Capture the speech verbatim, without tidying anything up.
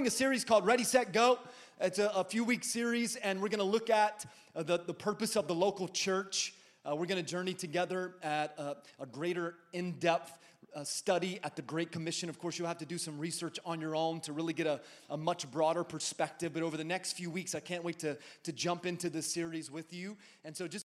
having a series called Ready, Set, Go. It's a, a few-week series, and we're going to look at uh, the, the purpose of the local church. Uh, we're going to journey together at a, a greater in-depth uh, study at the Great Commission. Of course, you'll have to do some research on your own to really get a, a much broader perspective. But over the next few weeks, I can't wait to, to jump into this series with you. And so just